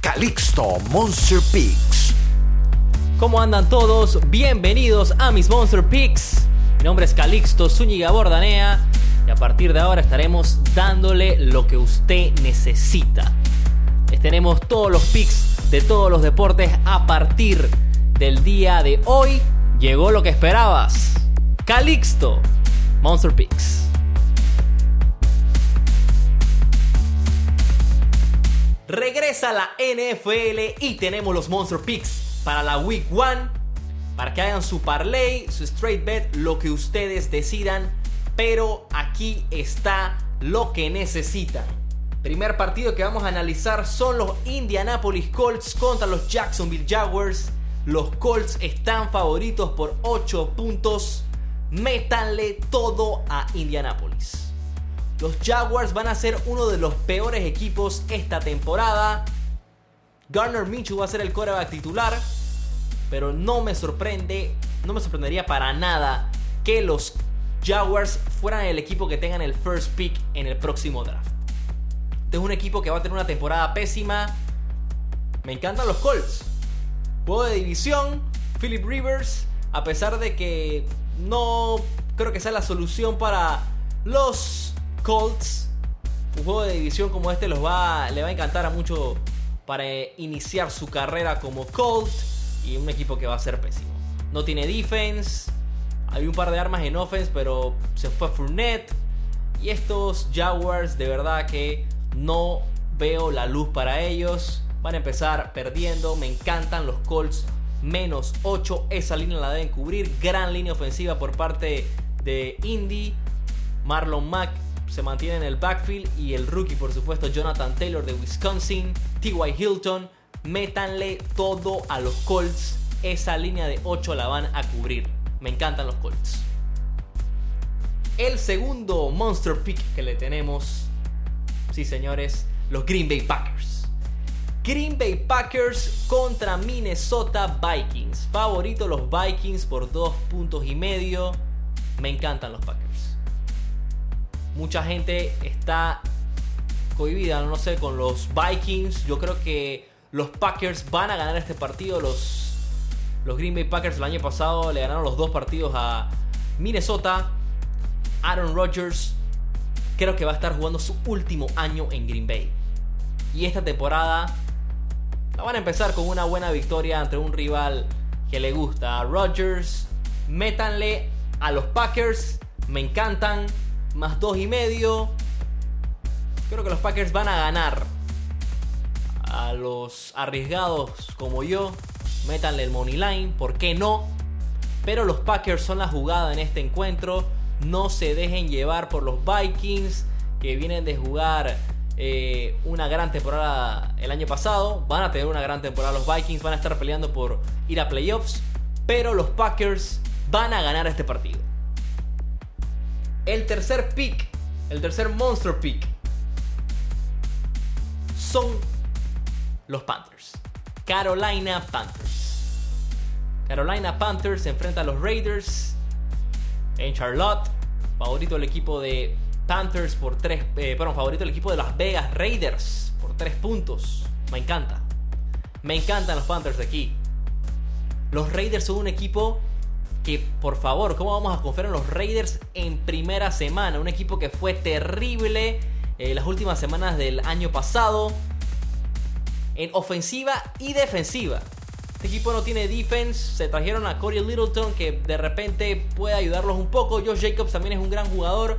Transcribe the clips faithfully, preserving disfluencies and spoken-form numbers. Calixto Monster Picks. ¿Cómo andan todos? Bienvenidos a mis Monster Picks. Mi nombre es Calixto Zúñiga Bordanea y a partir de ahora estaremos dándole lo que usted necesita. Tenemos todos los picks de todos los deportes a partir del día de hoy. Llegó lo que esperabas. Calixto Monster Picks. Regresa la N F L y tenemos los Monster Picks para la Week uno, para que hagan su parlay, su straight bet, lo que ustedes decidan, pero aquí está lo que necesitan. Primer partido que vamos a analizar son los Indianapolis Colts contra los Jacksonville Jaguars. Los Colts están favoritos por ocho puntos. Métanle todo a Indianapolis. Los Jaguars van a ser uno de los peores equipos esta temporada. Gardner Minshew va a ser el quarterback titular, pero no me sorprende, no me sorprendería para nada que los Jaguars fueran el equipo que tengan el first pick en el próximo draft. Este es un equipo que va a tener una temporada pésima. Me encantan los Colts. Juego de división. Philip Rivers, a pesar de que no creo que sea la solución para los Colts, un juego de división como este los va, le va a encantar a muchos para iniciar su carrera como Colt. Y un equipo que va a ser pésimo. No tiene defense. Hay un par de armas en offense, pero se fue Fournette. Y estos Jaguars, de verdad que no veo la luz para ellos. Van a empezar perdiendo. Me encantan los Colts. menos ocho. Esa línea la deben cubrir. Gran línea ofensiva por parte de Indy. Marlon Mack se mantiene en el backfield. Y el rookie, por supuesto, Jonathan Taylor de Wisconsin. T Y. Hilton. Métanle todo a los Colts. Esa línea de ocho la van a cubrir. Me encantan los Colts. El segundo Monster Pick que le tenemos... Sí, señores, los Green Bay Packers. Green Bay Packers contra Minnesota Vikings. Favorito los Vikings por dos puntos y medio. Me encantan los Packers. Mucha gente está cohibida, no sé, con los Vikings. Yo creo que los Packers van a ganar este partido. Los, los Green Bay Packers el año pasado le ganaron los dos partidos a Minnesota. Aaron Rodgers... creo que va a estar jugando su último año en Green Bay. Y esta temporada la van a empezar con una buena victoria ante un rival que le gusta a Rodgers. Métanle a los Packers. Me encantan. Más dos y medio. Creo que los Packers van a ganar. A los arriesgados como yo, métanle el money line. ¿Por qué no? Pero los Packers son la jugada en este encuentro. No se dejen llevar por los Vikings, que vienen de jugar eh, una gran temporada el año pasado. Van a tener una gran temporada los Vikings, van a estar peleando por ir a playoffs. Pero los Packers van a ganar este partido. El tercer pick, el tercer Monster Pick, son los Panthers. Carolina Panthers. Carolina Panthers se enfrenta a los Raiders en Charlotte. Favorito el equipo de Panthers por tres, eh, perdón, favorito el equipo de Las Vegas Raiders por tres puntos. Me encanta. Me encantan los Panthers aquí. Los Raiders son un equipo que, por favor, ¿cómo vamos a confiar en los Raiders en primera semana? Un equipo que fue terrible eh, las últimas semanas del año pasado, en ofensiva y defensiva. Este equipo no tiene defense. Se trajeron a Corey Littleton, que de repente puede ayudarlos un poco. Josh Jacobs también es un gran jugador.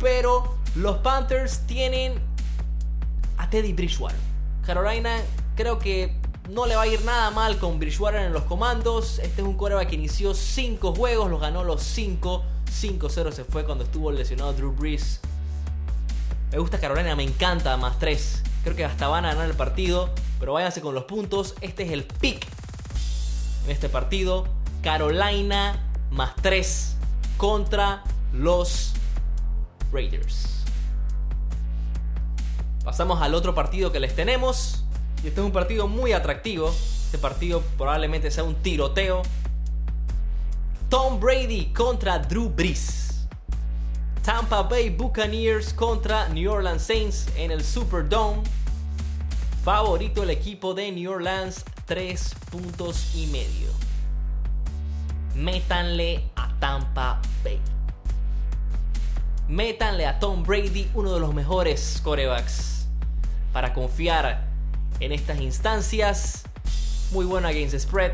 Pero los Panthers tienen a Teddy Bridgewater. Carolina creo que no le va a ir nada mal con Bridgewater en los comandos. Este es un quarterback que inició cinco juegos. Los ganó los cinco. cinco cero se fue cuando estuvo lesionado Drew Brees. Me gusta Carolina, me encanta. más tres. Creo que hasta van a ganar el partido. Pero váyanse con los puntos. Este es el pick. En este partido, Carolina más tres contra los Raiders. Pasamos al otro partido que les tenemos. Y este es un partido muy atractivo. Este partido probablemente sea un tiroteo. Tom Brady contra Drew Brees. Tampa Bay Buccaneers contra New Orleans Saints en el Superdome. Favorito el equipo de New Orleans, tres puntos y medio. Métanle a Tampa Bay. Métanle a Tom Brady, uno de los mejores quarterbacks para confiar en estas instancias. Muy bueno against the spread.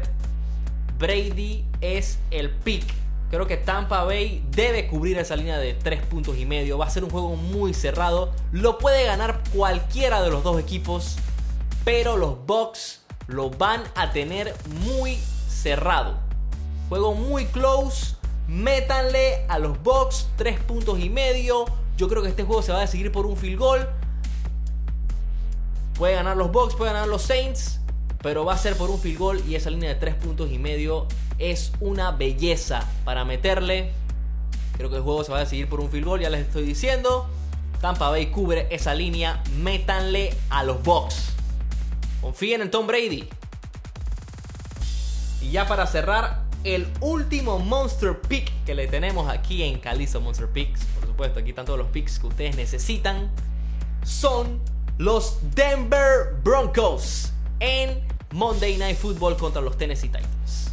Brady es el pick. Creo que Tampa Bay debe cubrir esa línea de tres puntos y medio. Va a ser un juego muy cerrado. Lo puede ganar cualquiera de los dos equipos, pero los Bucks lo van a tener muy cerrado. Juego muy close. Métanle a los Bucks tres puntos y medio. Yo creo que este juego se va a decidir por un field goal. Puede ganar los Bucks, puede ganar los Saints, pero va a ser por un field goal y esa línea de tres puntos y medio es una belleza para meterle. Creo que el juego se va a decidir por un field goal, ya les estoy diciendo. Tampa Bay cubre esa línea. Métanle a los Bucks. Confíen en Tom Brady. Y ya para cerrar, el último Monster Pick que le tenemos aquí en Calixto Monster Picks. Por supuesto, aquí están todos los picks que ustedes necesitan. Son los Denver Broncos en Monday Night Football contra los Tennessee Titans.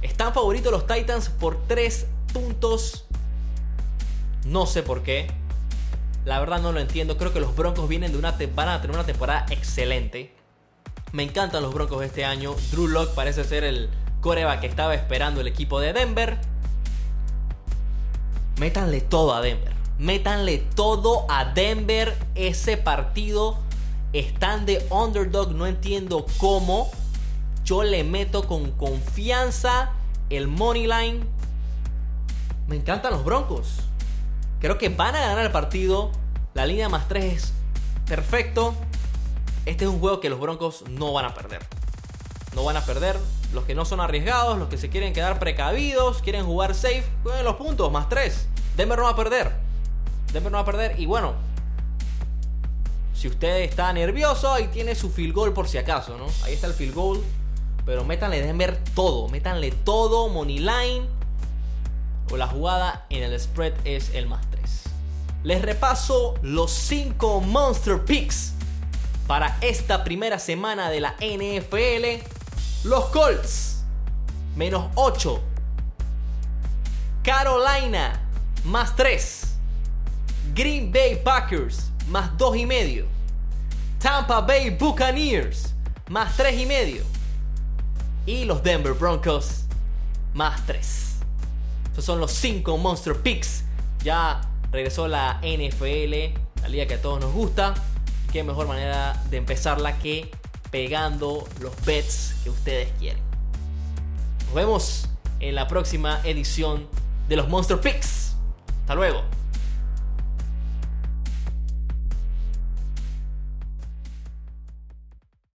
Están favoritos los Titans por tres puntos. No sé por qué. La verdad no lo entiendo. Creo que los Broncos vienen de una temporada, tener una temporada excelente. Me encantan los Broncos este año. Drew Locke parece ser el quarterback que estaba esperando el equipo de Denver. Métanle todo a Denver. Métanle todo a Denver. Ese partido están de underdog. No entiendo cómo. Yo le meto con confianza el money line. Me encantan los Broncos. Creo que van a ganar el partido. La línea más tres es perfecto. Este es un juego que los Broncos no van a perder. No van a perder. Los que no son arriesgados, los que se quieren quedar precavidos, quieren jugar safe, jueguen los puntos, más tres. Denver no va a perder. Denver no va a perder. Y bueno, si usted está nervioso, ahí tiene su field goal por si acaso, ¿no? Ahí está el field goal. Pero métanle Denver todo, métanle todo, money line o la jugada en el spread es el más tres. Les repaso los cinco Monster Picks para esta primera semana de la N F L. Los Colts, menos ocho. Carolina, más tres. Green Bay Packers, más dos y medio. Tampa Bay Buccaneers, más tres y medio. Y los Denver Broncos, más tres. Estos son los cinco Monster Picks. Ya regresó la N F L, la liga que a todos nos gusta. Qué mejor manera de empezarla que pegando los bets que ustedes quieren. Nos vemos en la próxima edición de los Monster Picks. Hasta luego.